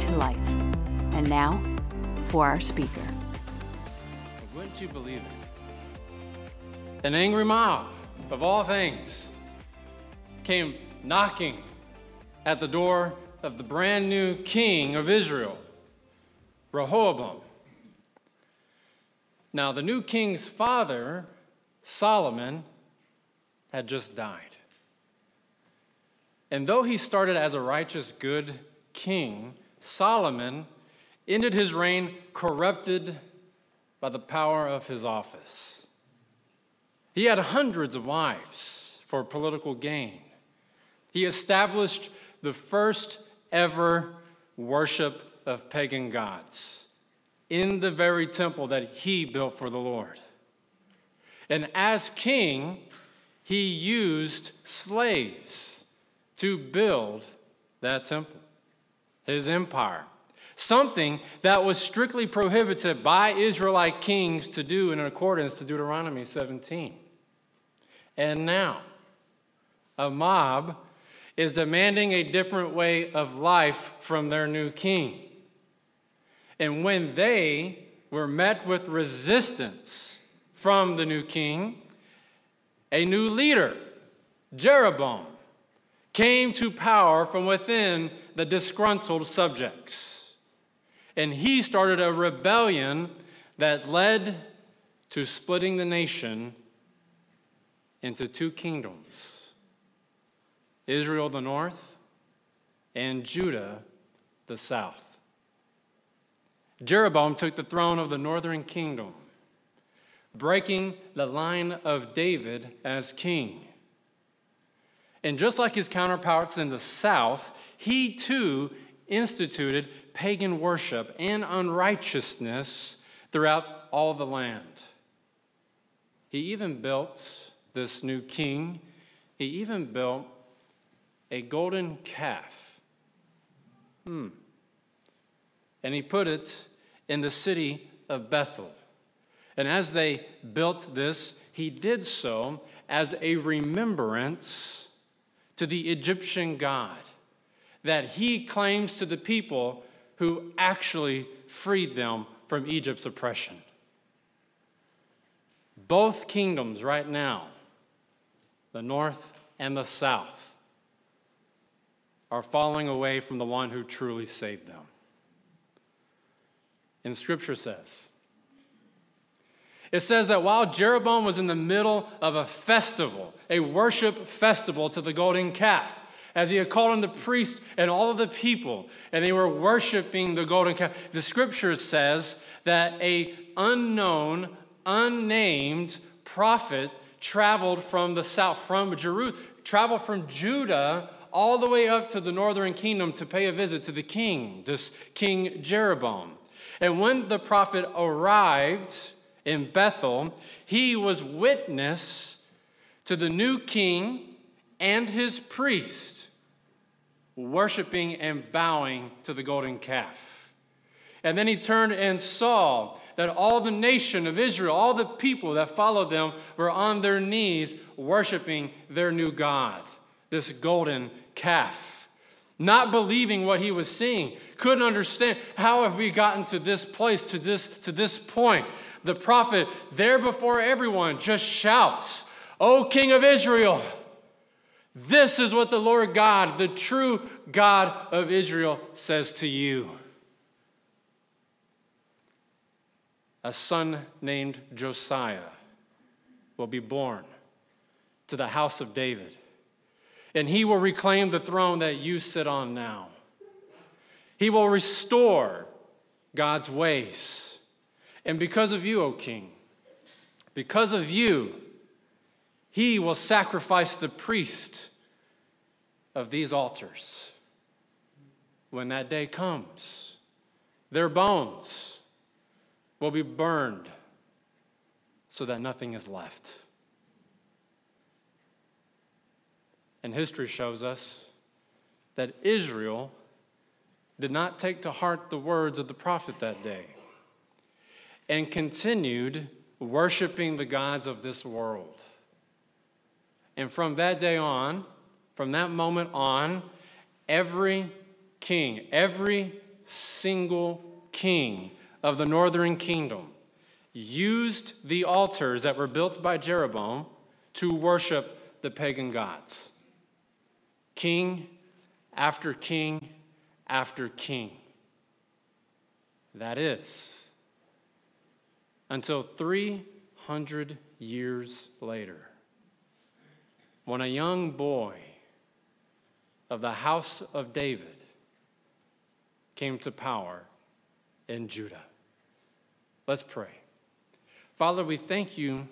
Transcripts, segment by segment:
to life. And now, for our speaker. Wouldn't you believe it? An angry mob, of all things, came knocking at the door of the brand new king of Israel, Rehoboam. Now, the new king's father, Solomon, had just died. And though he started as a righteous, good king, Solomon ended his reign corrupted by the power of his office. He had hundreds of wives for political gain. He established the first ever worship of pagan gods in the very temple that he built for the Lord. And as king, he used slaves to build that temple, his empire, something that was strictly prohibited by Israelite kings to do in accordance to Deuteronomy 17. And now, a mob is demanding a different way of life from their new king. And when they were met with resistance from the new king, a new leader, Jeroboam, came to power from within the disgruntled subjects. And he started a rebellion that led to splitting the nation into two kingdoms, Israel the north and Judah the south. Jeroboam took the throne of the northern kingdom, breaking the line of David as king. And just like his counterparts in the south, he too instituted pagan worship and unrighteousness throughout all the land. He even built, this new king, he even built a golden calf. And he put it in the city of Bethel. And as they built this, he did so as a remembrance to the Egyptian god that he claims to the people who actually freed them from Egypt's oppression. Both kingdoms right now, the north and the south, are falling away from the one who truly saved them. And Scripture says, it says that while Jeroboam was in the middle of a festival, a worship festival to the golden calf, as he had called on the priest and all of the people, and they were worshiping the golden calf, the Scripture says that an unknown, unnamed prophet traveled from the south, from Jerusalem, traveled from Judah all the way up to the northern kingdom to pay a visit to the king, this King Jeroboam. And when the prophet arrived in Bethel, he was witness to the new king and his priest worshiping and bowing to the golden calf. And then he turned and saw that all the nation of Israel, all the people that followed them, were on their knees worshiping their new god, this golden calf, not believing what he was seeing. Couldn't understand, how have we gotten to this place, to this point? The prophet, there before everyone, just shouts, "O King of Israel, this is what the Lord God, the true God of Israel, says to you. A son named Josiah will be born to the house of David, and he will reclaim the throne that you sit on now. He will restore God's ways. And because of you, O king, because of you, he will sacrifice the priest of these altars when that day comes." Their bones will be burned so that nothing is left. And history shows us that Israel did not take to heart the words of the prophet that day and continued worshiping the gods of this world. And from that day on, from that moment on, every king, every single king of the northern kingdom used the altars that were built by Jeroboam to worship the pagan gods. King after king after king. That is, until 300 years later, when a young boy of the house of David came to power in Judah. Let's pray. Father, we thank you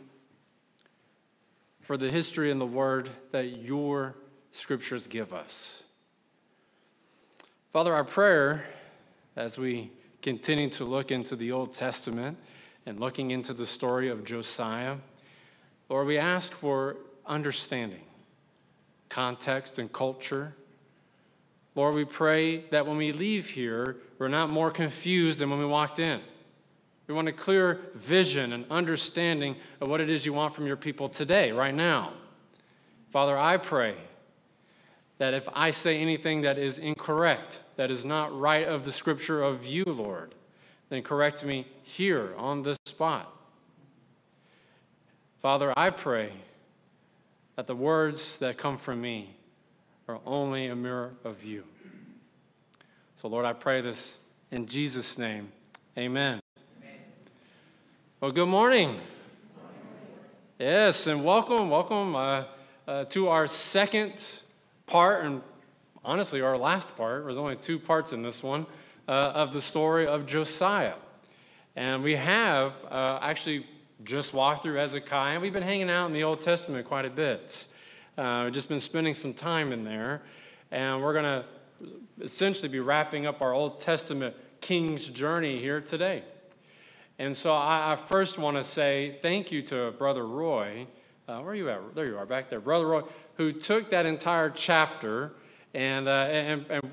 for the history and the word that your scriptures give us. Father, our prayer as we continue to look into the Old Testament and looking into the story of Josiah, Lord, we ask for understanding, context, and culture. Lord, we pray that when we leave here, we're not more confused than when we walked in. We want a clear vision and understanding of what it is you want from your people today, right now. Father, I pray that if I say anything that is incorrect, that is not right of the scripture of you, Lord, then correct me here on this spot. Father, I pray that the words that come from me are only a mirror of you. So, Lord, I pray this in Jesus' name. Amen. Amen. Well, good morning. Good morning. Yes, and welcome to our second part, and honestly, our last part. There's only two parts in this one, of the story of Josiah. And we have actually just walked through Hezekiah, and we've been hanging out in the Old Testament quite a bit. We've just been spending some time in there, and we're going to essentially be wrapping up our Old Testament king's journey here today. And so I first want to say thank you to Brother Roy. Where are you at? There you are, back there. Brother Roy, who took that entire chapter and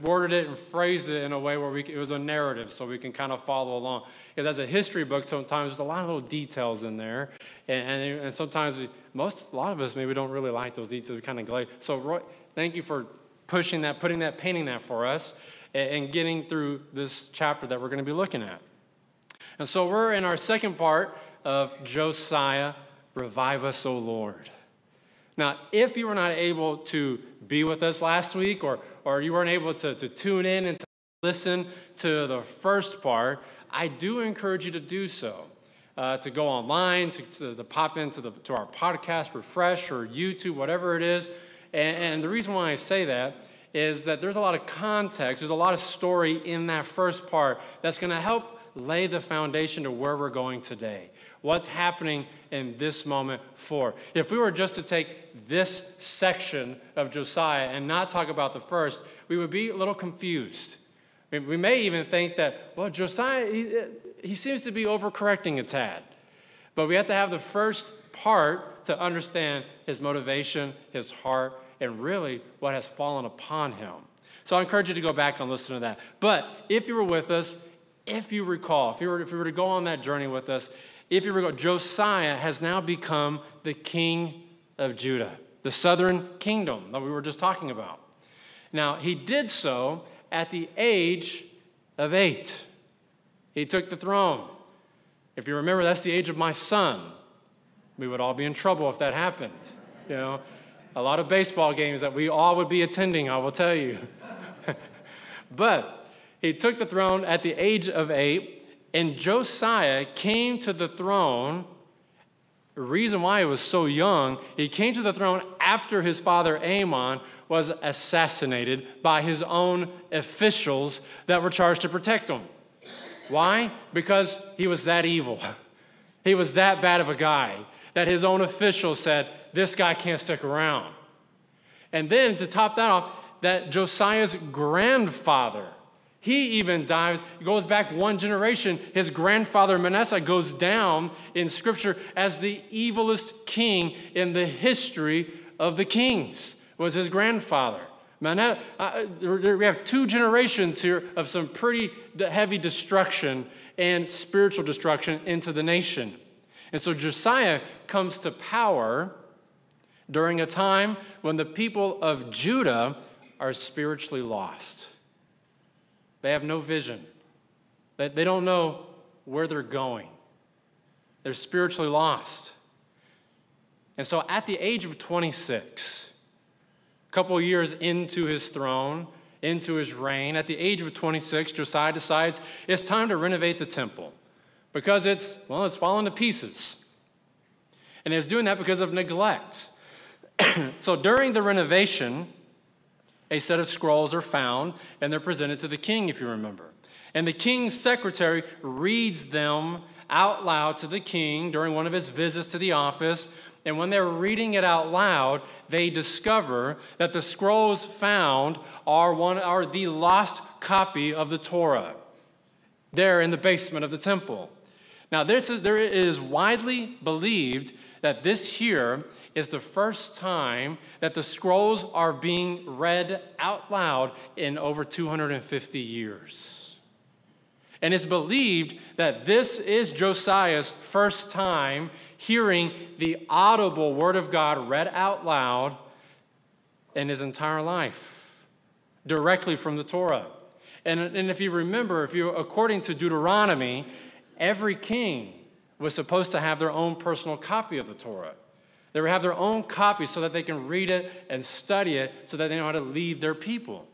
worded it and phrased it in a way where it was a narrative so we can kind of follow along. Because as a history book, sometimes there's a lot of little details in there, and sometimes a lot of us maybe don't really like those details. We kind of glaze. So Roy, thank you for pushing that, putting that, painting that for us, and getting through this chapter that we're going to be looking at. And so we're in our second part of Josiah, Revive Us, O Lord. Now, if you were not able to be with us last week, or you weren't able to tune in and to listen to the first part, I do encourage you to do so, to go online, to pop into to our podcast, Refresh, or YouTube, whatever it is. And the reason why I say that is that there's a lot of context, there's a lot of story in that first part that's going to help lay the foundation to where we're going today. What's happening in this moment for? If we were just to take this section of Josiah and not talk about the first, we would be a little confused. We may even think that, well, Josiah, he seems to be overcorrecting a tad. But we have to have the first part to understand his motivation, his heart, and really what has fallen upon him. So I encourage you to go back and listen to that. But if you were with us, if you recall, if you were to go on that journey with us, if you recall, Josiah has now become the king of Judah, the southern kingdom that we were just talking about. Now, he did so at the age of 8. He took the throne. If you remember, that's the age of my son. We would all be in trouble if that happened. You know, a lot of baseball games that we all would be attending, I will tell you. But he took the throne at the age of 8. And Josiah came to the throne. The reason why he was so young, he came to the throne after his father Amon was assassinated by his own officials that were charged to protect him. Why? Because he was that evil. He was that bad of a guy that his own officials said, this guy can't stick around. And then to top that off, that Josiah's grandfather He even dies, goes back one generation. His grandfather Manasseh goes down in Scripture as the evilest king in the history of the kings, was his grandfather. We have two generations here of some pretty heavy destruction and spiritual destruction into the nation. And so Josiah comes to power during a time when the people of Judah are spiritually lost. They have no vision. They don't know where they're going. They're spiritually lost. And so at the age of 26, a couple of years into his throne, into his reign, at the age of 26, Josiah decides it's time to renovate the temple because it's fallen to pieces. And it's doing that because of neglect. So during the renovation, a set of scrolls are found, and they're presented to the king, if you remember. And the king's secretary reads them out loud to the king during one of his visits to the office. And when they're reading it out loud, they discover that the scrolls found are the lost copy of the Torah there in the basement of the temple. Now, it is widely believed that this year is the first time that the scrolls are being read out loud in over 250 years. And it's believed that this is Josiah's first time hearing the audible word of God read out loud in his entire life, directly from the Torah. And if you remember, according to Deuteronomy, every king was supposed to have their own personal copy of the Torah. They would have their own copy so that they can read it and study it so that they know how to lead their people.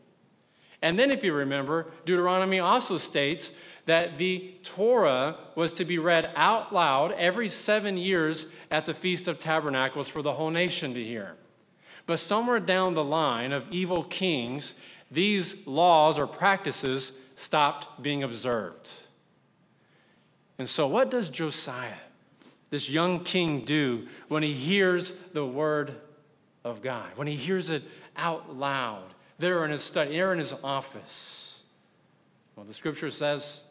And then if you remember, Deuteronomy also states that the Torah was to be read out loud every 7 years at the Feast of Tabernacles for the whole nation to hear. But somewhere down the line of evil kings, these laws or practices stopped being observed. And so what does Josiah, this young king, do when he hears the word of God, when he hears it out loud, there in his study, there in his office? Well, the scripture says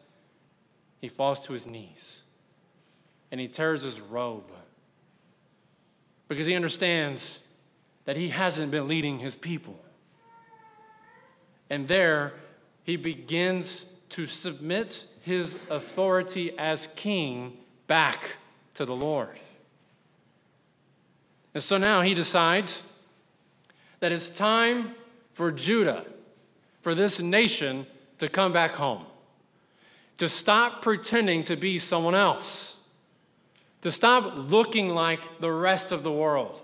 he falls to his knees and he tears his robe because he understands that he hasn't been leading his people. And there he begins to submit his authority as king back to the Lord. And so now he decides that it's time for Judah, for this nation, to come back home, to stop pretending to be someone else, to stop looking like the rest of the world,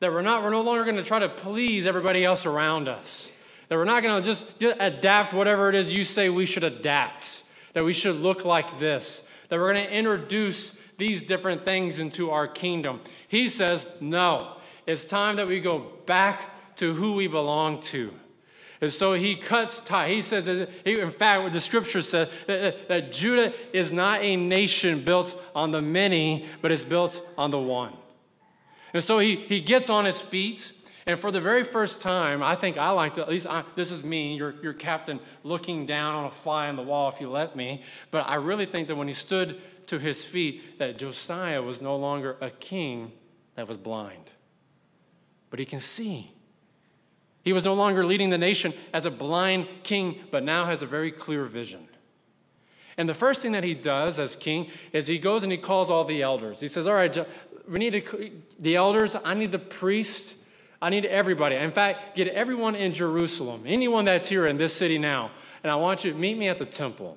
that we're no longer going to try to please everybody else around us, that we're not going to just adapt whatever it is you say we should adapt, that we should look like this, that we're going to introduce these different things into our kingdom. He says, no, it's time that we go back to who we belong to. And so he cuts ties. He says, in fact, what the scripture says, that Judah is not a nation built on the many, but it's built on the one. And so he gets on his feet, and for the very first time, I think I like to, at least this is me, your captain, looking down on a fly on the wall, if you let me, but I really think that when he stood to his feet, that Josiah was no longer a king that was blind, but he can see. He was no longer leading the nation as a blind king, but now has a very clear vision. And the first thing that he does as king is he goes and he calls all the elders. He says, all right, the elders, I need the priests, I need everybody. In fact, get everyone in Jerusalem, anyone that's here in this city now, and I want you to meet me at the temple.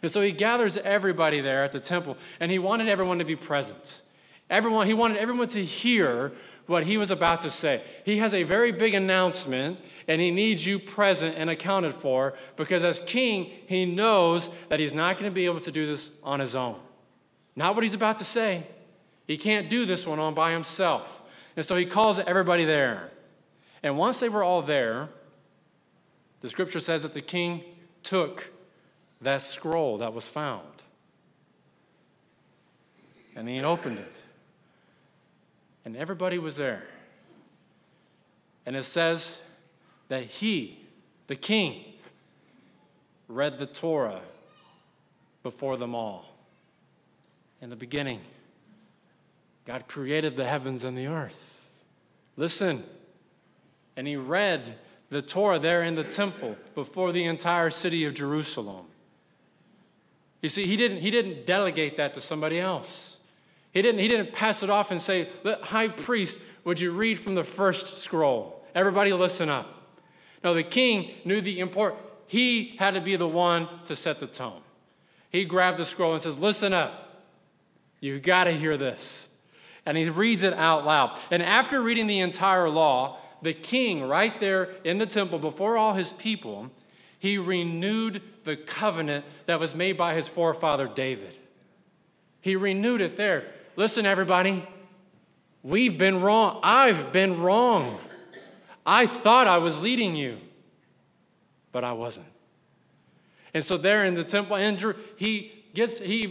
And so he gathers everybody there at the temple, and he wanted everyone to be present. He wanted everyone to hear what he was about to say. He has a very big announcement, and he needs you present and accounted for, because as king, he knows that he's not going to be able to do this on his own. Not what he's about to say. He can't do this one on by himself. And so he calls everybody there. And once they were all there, the scripture says that the king took that scroll that was found, and he opened it, and everybody was there. And it says that he, the king, read the Torah before them all. In the beginning, God created the heavens and the earth. Listen. And he read the Torah there in the temple before the entire city of Jerusalem. You see, he didn't delegate that to somebody else. He didn't pass it off and say, "High priest, would you read from the first scroll? Everybody listen up." No, the king knew the import. He had to be the one to set the tone. He grabbed the scroll and says, "Listen up. You got to hear this." And he reads it out loud. And after reading the entire law, the king right there in the temple before all his people, he renewed the covenant that was made by his forefather David. He renewed it there. Listen, everybody, we've been wrong. I've been wrong. I thought I was leading you, but I wasn't. And so there in the temple, Andrew, he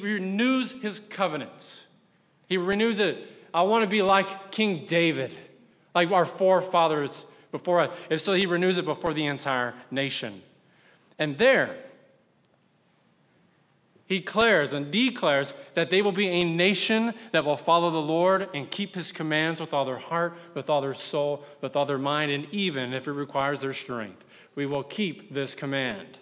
renews his covenants. He renews it. I want to be like King David, like our forefathers before us. And so he renews it before the entire nation. And there, he declares and declares that they will be a nation that will follow the Lord and keep his commands with all their heart, with all their soul, with all their mind, and even if it requires their strength. We will keep this command.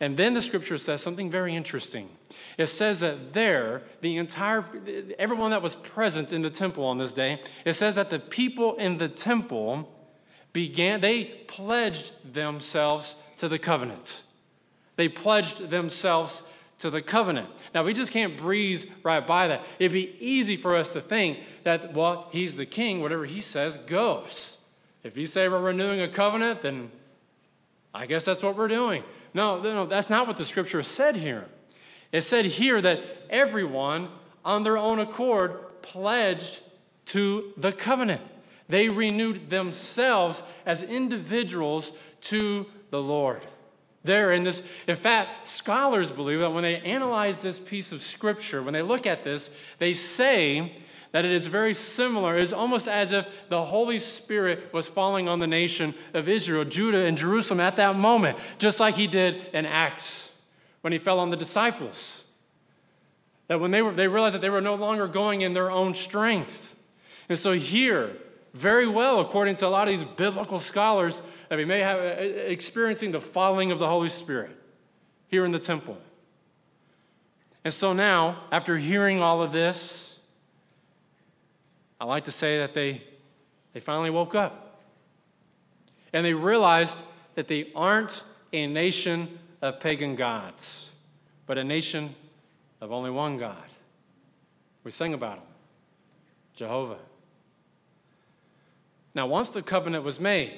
And then the scripture says something very interesting. It says that there, everyone that was present in the temple on this day, it says that the people in the temple they pledged themselves to the covenant. They pledged themselves to the covenant. Now, we just can't breeze right by that. It'd be easy for us to think that, well, he's the king, whatever he says goes. If you say we're renewing a covenant, then I guess that's what we're doing. No, that's not what the scripture said here. It said here that everyone on their own accord pledged to the covenant. They renewed themselves as individuals to the Lord. There in this, in fact, scholars believe that when they analyze this piece of scripture, when they look at this, they say that it is very similar. It's almost as if the Holy Spirit was falling on the nation of Israel, Judah, and Jerusalem at that moment, just like he did in Acts when he fell on the disciples. That when they realized that they were no longer going in their own strength. And so here, very well, according to a lot of these biblical scholars, that we may have experiencing the falling of the Holy Spirit here in the temple. And so now, after hearing all of this, I like to say that they finally woke up. And they realized that they aren't a nation of pagan gods, but a nation of only one God. We sing about him, Jehovah. Now, once the covenant was made,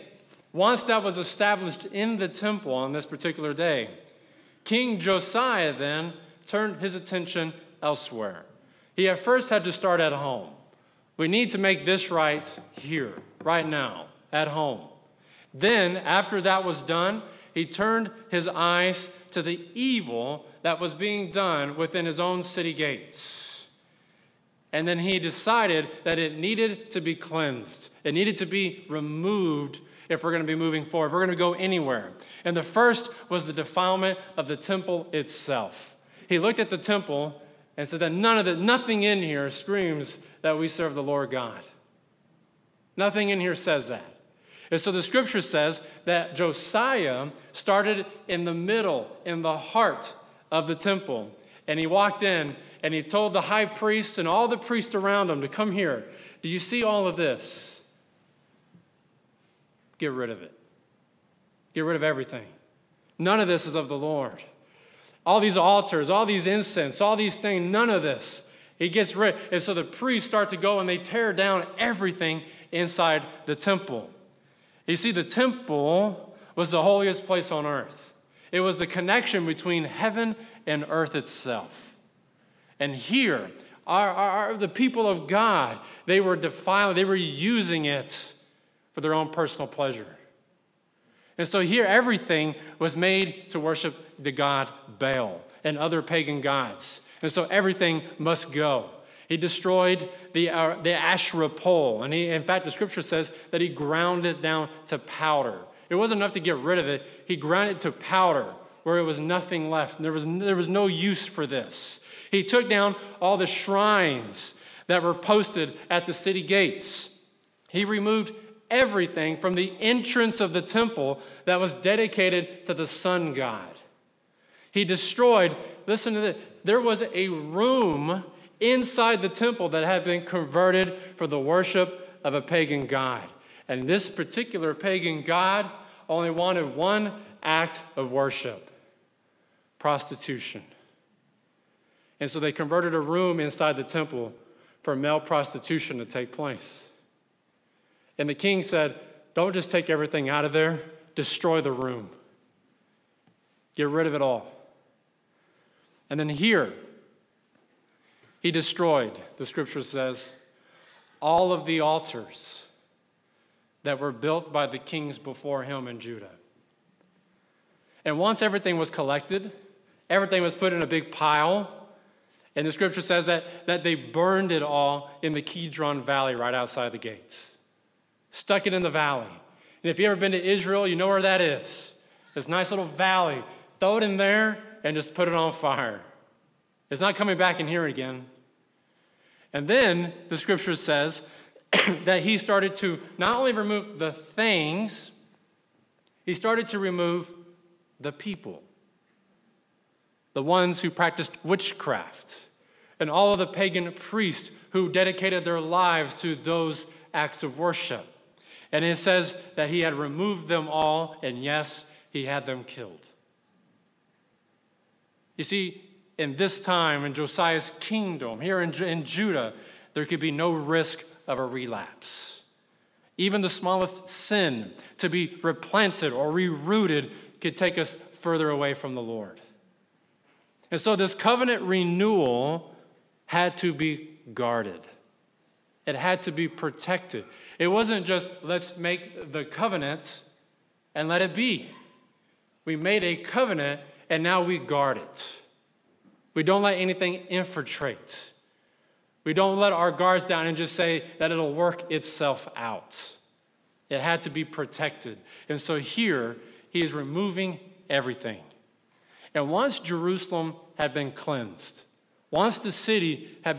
once that was established in the temple on this particular day, King Josiah then turned his attention elsewhere. He at first had to start at home. We need to make this right here, right now, at home. Then, after that was done, he turned his eyes to the evil that was being done within his own city gates. And then he decided that it needed to be cleansed. It needed to be removed if we're going to be moving forward, if we're going to go anywhere. And the first was the defilement of the temple itself. He looked at the temple and said that nothing in here screams that we serve the Lord God. Nothing in here says that. And so the scripture says that Josiah started in the middle, in the heart of the temple. And he walked in. And he told the high priest and all the priests around him to come here. Do you see all of this? Get rid of it. Get rid of everything. None of this is of the Lord. All these altars, all these incense, all these things, none of this. He gets rid. And so the priests start to go and they tear down everything inside the temple. You see, the temple was the holiest place on earth. It was the connection between heaven and earth itself. And here, the people of God, they were defiling, they were using it for their own personal pleasure. And so here, everything was made to worship the god Baal and other pagan gods. And so everything must go. He destroyed the Asherah pole. And in fact, the scripture says that he ground it down to powder. It wasn't enough to get rid of it. He ground it to powder. where it was nothing left. And there was no use for this. He took down all the shrines that were posted at the city gates. He removed everything from the entrance of the temple that was dedicated to the sun god. He destroyed, listen to this, there was a room inside the temple that had been converted for the worship of a pagan god. And this particular pagan god only wanted one act of worship: prostitution. And so they converted a room inside the temple for male prostitution to take place. And the king said, don't just take everything out of there, destroy the room. Get rid of it all. And then here, he destroyed, the scripture says, all of the altars that were built by the kings before him in Judah. And once everything was collected, everything was put in a big pile, and the scripture says that they burned it all in the Kidron Valley right outside the gates. Stuck it in the valley. And if you've ever been to Israel, you know where that is. This nice little valley. Throw it in there and just put it on fire. It's not coming back in here again. And then the scripture says that he started to not only remove the things, he started to remove the people, the ones who practiced witchcraft, and all of the pagan priests who dedicated their lives to those acts of worship. And it says that he had removed them all, and yes, he had them killed. You see, in this time, in Josiah's kingdom, here in Judah, there could be no risk of a relapse. Even the smallest sin to be replanted or rerooted could take us further away from the Lord. And so this covenant renewal had to be guarded. It had to be protected. It wasn't just, let's make the covenant and let it be. We made a covenant and now we guard it. We don't let anything infiltrate. We don't let our guards down and just say that it'll work itself out. It had to be protected. And so here, he is removing everything. And once Jerusalem had been cleansed, once the city had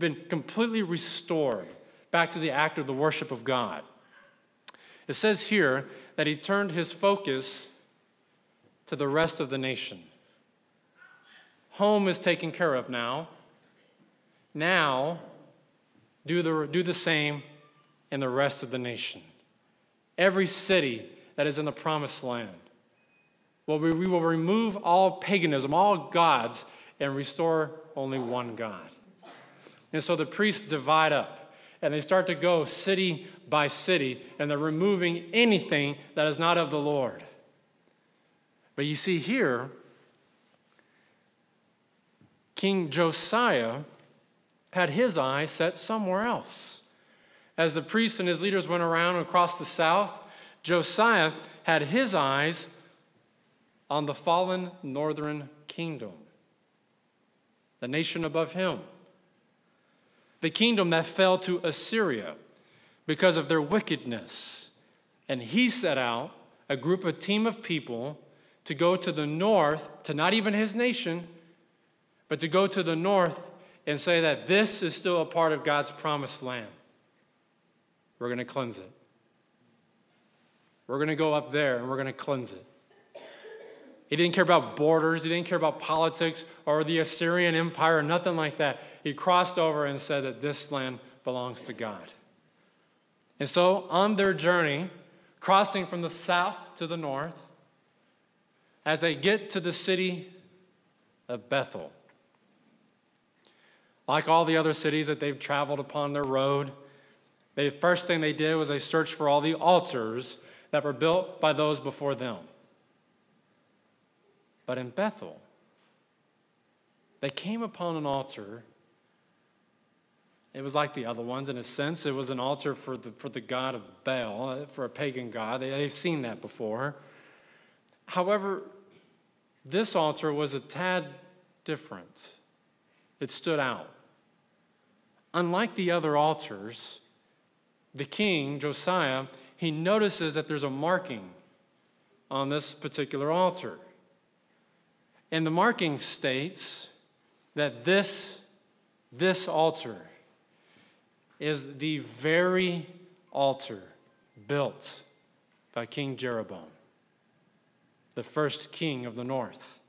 been completely restored back to the act of the worship of God, it says here that he turned his focus to the rest of the nation. Home is taken care of now. Now, do the same in the rest of the nation. Every city that is in the promised land. Well, we will remove all paganism, all gods, and restore only one God. And so the priests divide up, and they start to go city by city, and they're removing anything that is not of the Lord. But you see here, King Josiah had his eye set somewhere else. As the priests and his leaders went around across the south, Josiah had his eyes on the fallen northern kingdom, the nation above him, the kingdom that fell to Assyria because of their wickedness. And he set out a team of people to go to the north, to not even his nation, but to go to the north and say that this is still a part of God's promised land. We're going to cleanse it. We're going to go up there and we're going to cleanse it. He didn't care about borders. He didn't care about politics or the Assyrian Empire, nothing like that. He crossed over and said that this land belongs to God. And so on their journey, crossing from the south to the north, as they get to the city of Bethel, like all the other cities that they've traveled upon their road, the first thing they did was they searched for all the altars that were built by those before them. But in Bethel, they came upon an altar. It was like the other ones in a sense. It was an altar for the god of Baal, for a pagan god. They've seen that before. However, this altar was a tad different. It stood out. Unlike the other altars, the king, Josiah, he notices that there's a marking on this particular altar. And the marking states that this altar is the very altar built by King Jeroboam, the first king of the north,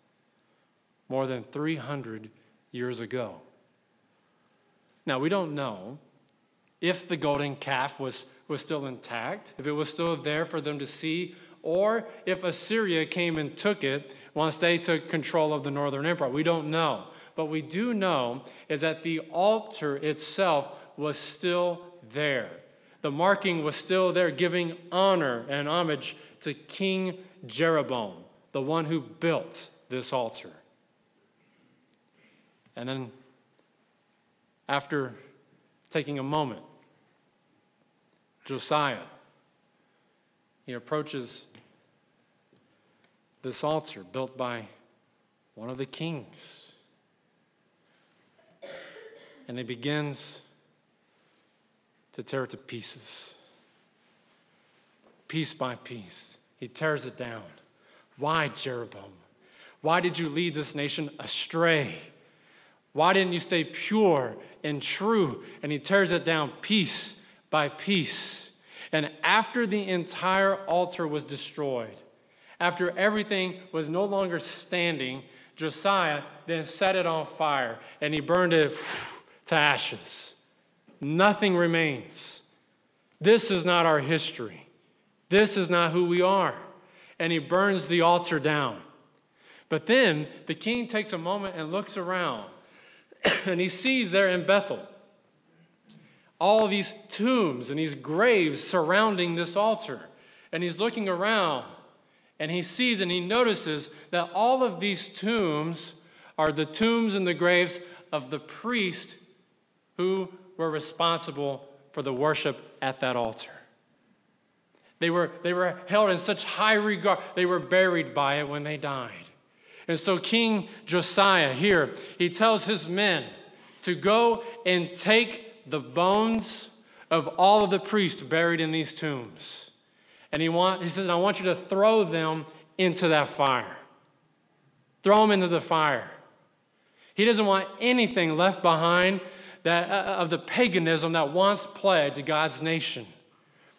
more than 300 years ago. Now, we don't know if the golden calf was still intact, if it was still there for them to see, or if Assyria came and took it once they took control of the northern empire. We don't know. But we do know is that the altar itself was still there. The marking was still there, giving honor and homage to King Jeroboam, the one who built this altar. And then after taking a moment, Josiah, he approaches this altar built by one of the kings. And he begins to tear it to pieces. Piece by piece, he tears it down. Why, Jeroboam? Why did you lead this nation astray? Why didn't you stay pure and true? And he tears it down piece by piece. And after the entire altar was destroyed, after everything was no longer standing, Josiah then set it on fire, and he burned it to ashes. Nothing remains. This is not our history. This is not who we are. And he burns the altar down. But then the king takes a moment and looks around, and he sees there in Bethel all these tombs and these graves surrounding this altar. And he's looking around, and he sees and he notices that all of these tombs are the tombs and the graves of the priests who were responsible for the worship at that altar. They were held in such high regard. They were buried by it when they died. And so King Josiah here, he tells his men to go and take the bones of all of the priests buried in these tombs. And he says, I want you to throw them into that fire. Throw them into the fire. He doesn't want anything left behind that, of the paganism that once plagued God's nation.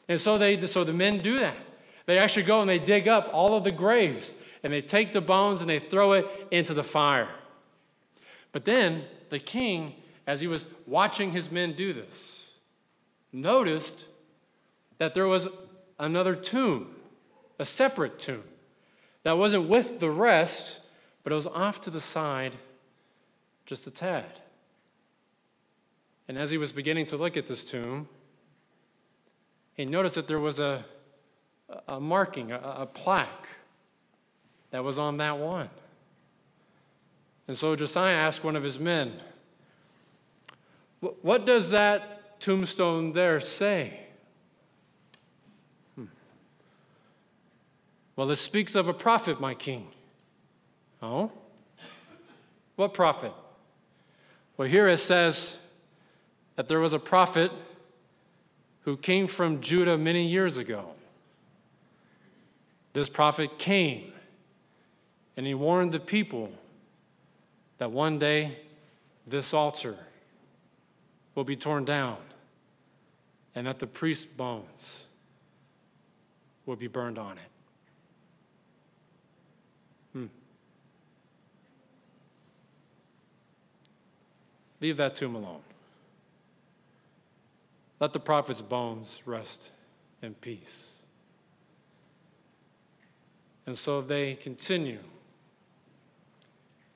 And so the men do that. They actually go and they dig up all of the graves, and they take the bones and they throw it into the fire. But then the king, as he was watching his men do this, noticed that there was another tomb, a separate tomb, that wasn't with the rest, but it was off to the side just a tad. And as he was beginning to look at this tomb, he noticed that there was a marking, a plaque that was on that one. And so Josiah asked one of his men, what does that tombstone there say? Well, this speaks of a prophet, my king. Oh? What prophet? Well, here it says that there was a prophet who came from Judah many years ago. This prophet came, and he warned the people that one day this altar will be torn down and that the priest's bones will be burned on it. Leave that tomb alone. Let the prophet's bones rest in peace. And so they continue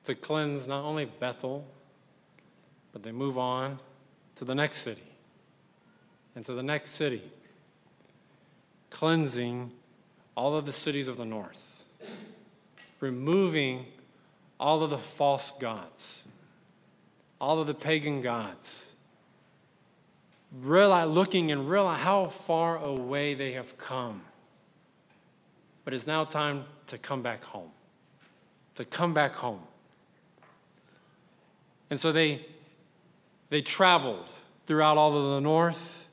to cleanse not only Bethel, but they move on to the next city and to the next city, cleansing all of the cities of the north, removing all of the false gods, all of the pagan gods, looking and realize how far away they have come. But it's now time to come back home, to come back home. And so they traveled throughout all of the north,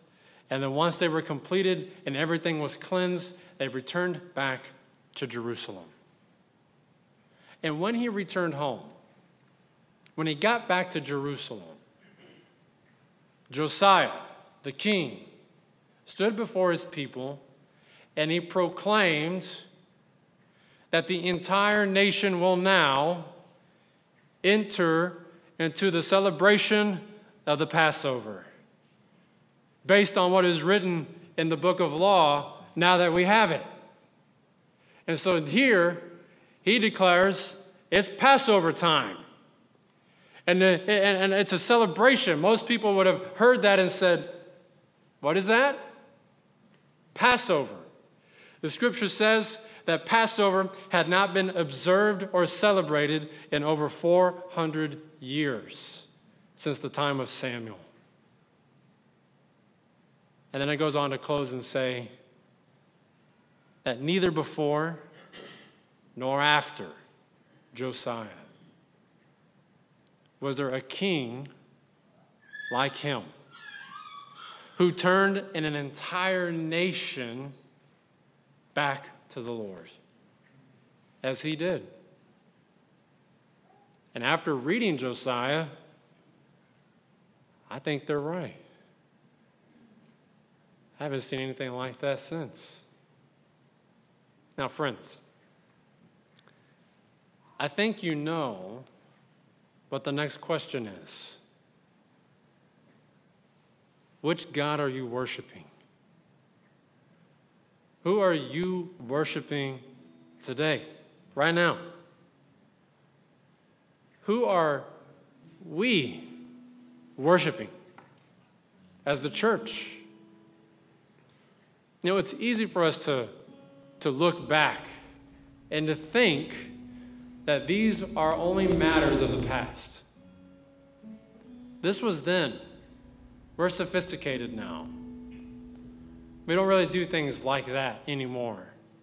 and then once they were completed and everything was cleansed, they returned back to Jerusalem. And when he returned home, when he got back to Jerusalem, Josiah, the king, stood before his people, and he proclaimed that the entire nation will now enter into the celebration of the Passover, based on what is written in the book of law, now that we have it. And so here, he declares, it's Passover time. And it's a celebration. Most people would have heard that and said, what is that? Passover. The scripture says that Passover had not been observed or celebrated in over 400 years since the time of Samuel. And then it goes on to close and say that neither before nor after Josiah was there a king like him who turned in an entire nation back to the Lord, as he did. And after reading Josiah, I think they're right. I haven't seen anything like that since. Now, friends, I think you know what the next question is. Which God are you worshiping? Who are you worshiping today, right now? Who are we worshiping as the church? You know, it's easy for us to look back and to think that these are only matters of the past. This was then. We're sophisticated now. We don't really do things like that anymore.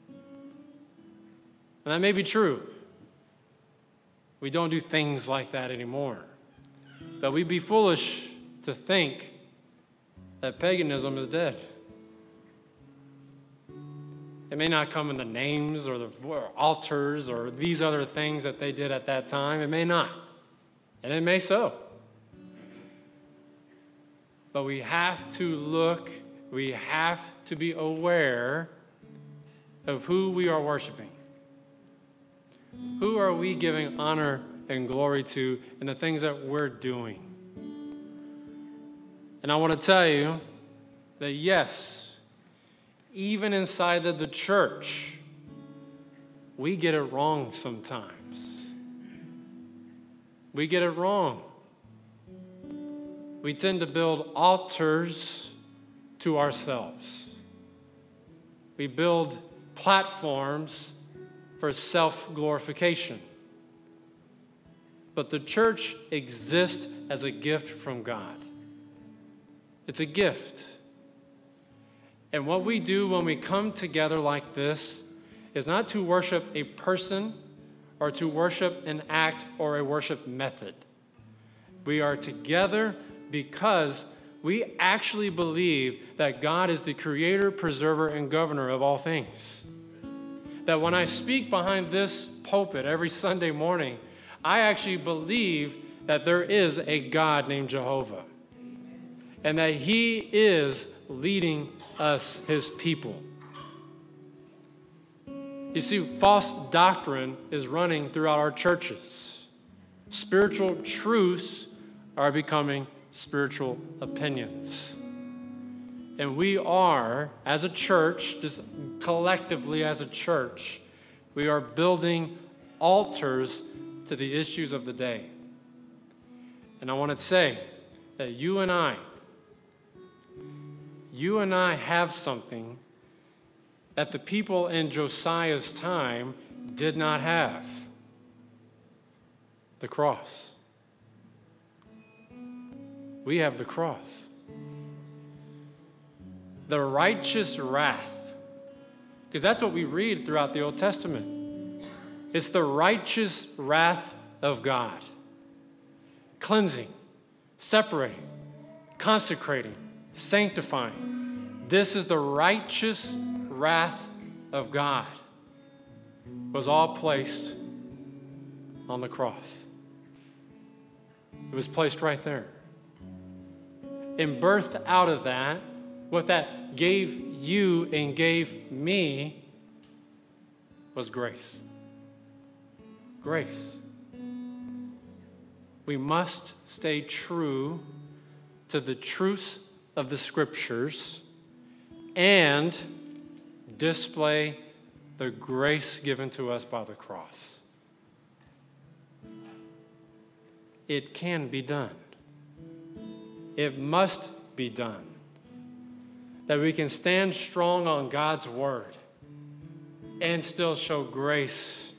And that may be true. We don't do things like that anymore. But we'd be foolish to think that paganism is dead. It may not come in the names or the altars or these other things that they did at that time. It may not. And it may so. But we have to look. We have to be aware of who we are worshiping. Who are we giving honor and glory to in the things that we're doing? And I want to tell you that yes, even inside of the church, we get it wrong sometimes. We get it wrong. We tend to build altars to ourselves. We build platforms for self-glorification. But the church exists as a gift from God. It's a gift. And what we do when we come together like this is not to worship a person or to worship an act or a worship method. We are together because we actually believe that God is the creator, preserver, and governor of all things. That when I speak behind this pulpit every Sunday morning, I actually believe that there is a God named Jehovah. And that he is leading us, his people. You see, false doctrine is running throughout our churches. Spiritual truths are becoming spiritual opinions. And we are, as a church, just collectively as a church, we are building altars to the issues of the day. And I want to say that you and I have something that the people in Josiah's time did not have: the cross. We have the cross. The righteous wrath. Because that's what we read throughout the Old Testament. It's the righteous wrath of God. Cleansing, separating, consecrating, sanctifying. This is the righteous wrath of God. It was all placed on the cross. It was placed right there. And birthed out of that, what that gave you and gave me was grace. Grace. We must stay true to the truths of the Scriptures and display the grace given to us by the cross. It can be done. It must be done. That we can stand strong on God's word and still show grace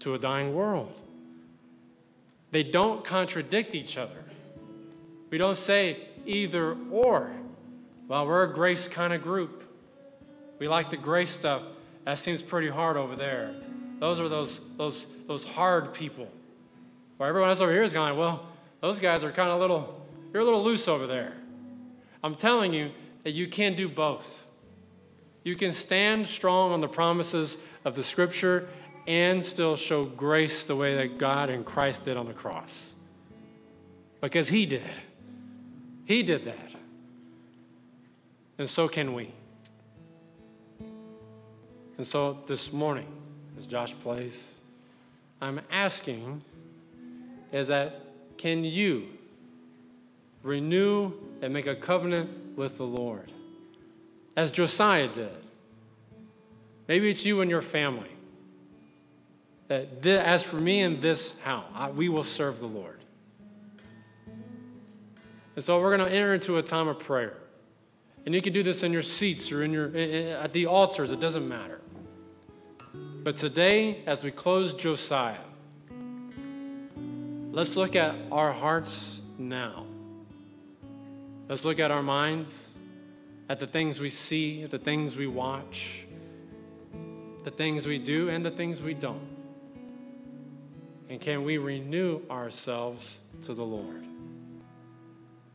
to a dying world. They don't contradict each other. We don't say either or. Well, we're a grace kind of group. We like the grace stuff. That seems pretty hard over there. Those are those hard people. Where everyone else over here is going, well, those guys are kind of a little, you're a little loose over there. I'm telling you that you can do both. You can stand strong on the promises of the Scripture and still show grace the way that God and Christ did on the cross. Because he did. He did that. And so can we. And so this morning, as Josh plays, I'm asking is that can you renew and make a covenant with the Lord? As Josiah did. Maybe it's you and your family. That as for me and this house, we will serve the Lord. And so we're going to enter into a time of prayer. And you can do this in your seats or at the altars. It doesn't matter. But today, as we close Josiah, let's look at our hearts now. Let's look at our minds, at the things we see, at the things we watch, the things we do and the things we don't. And can we renew ourselves to the Lord?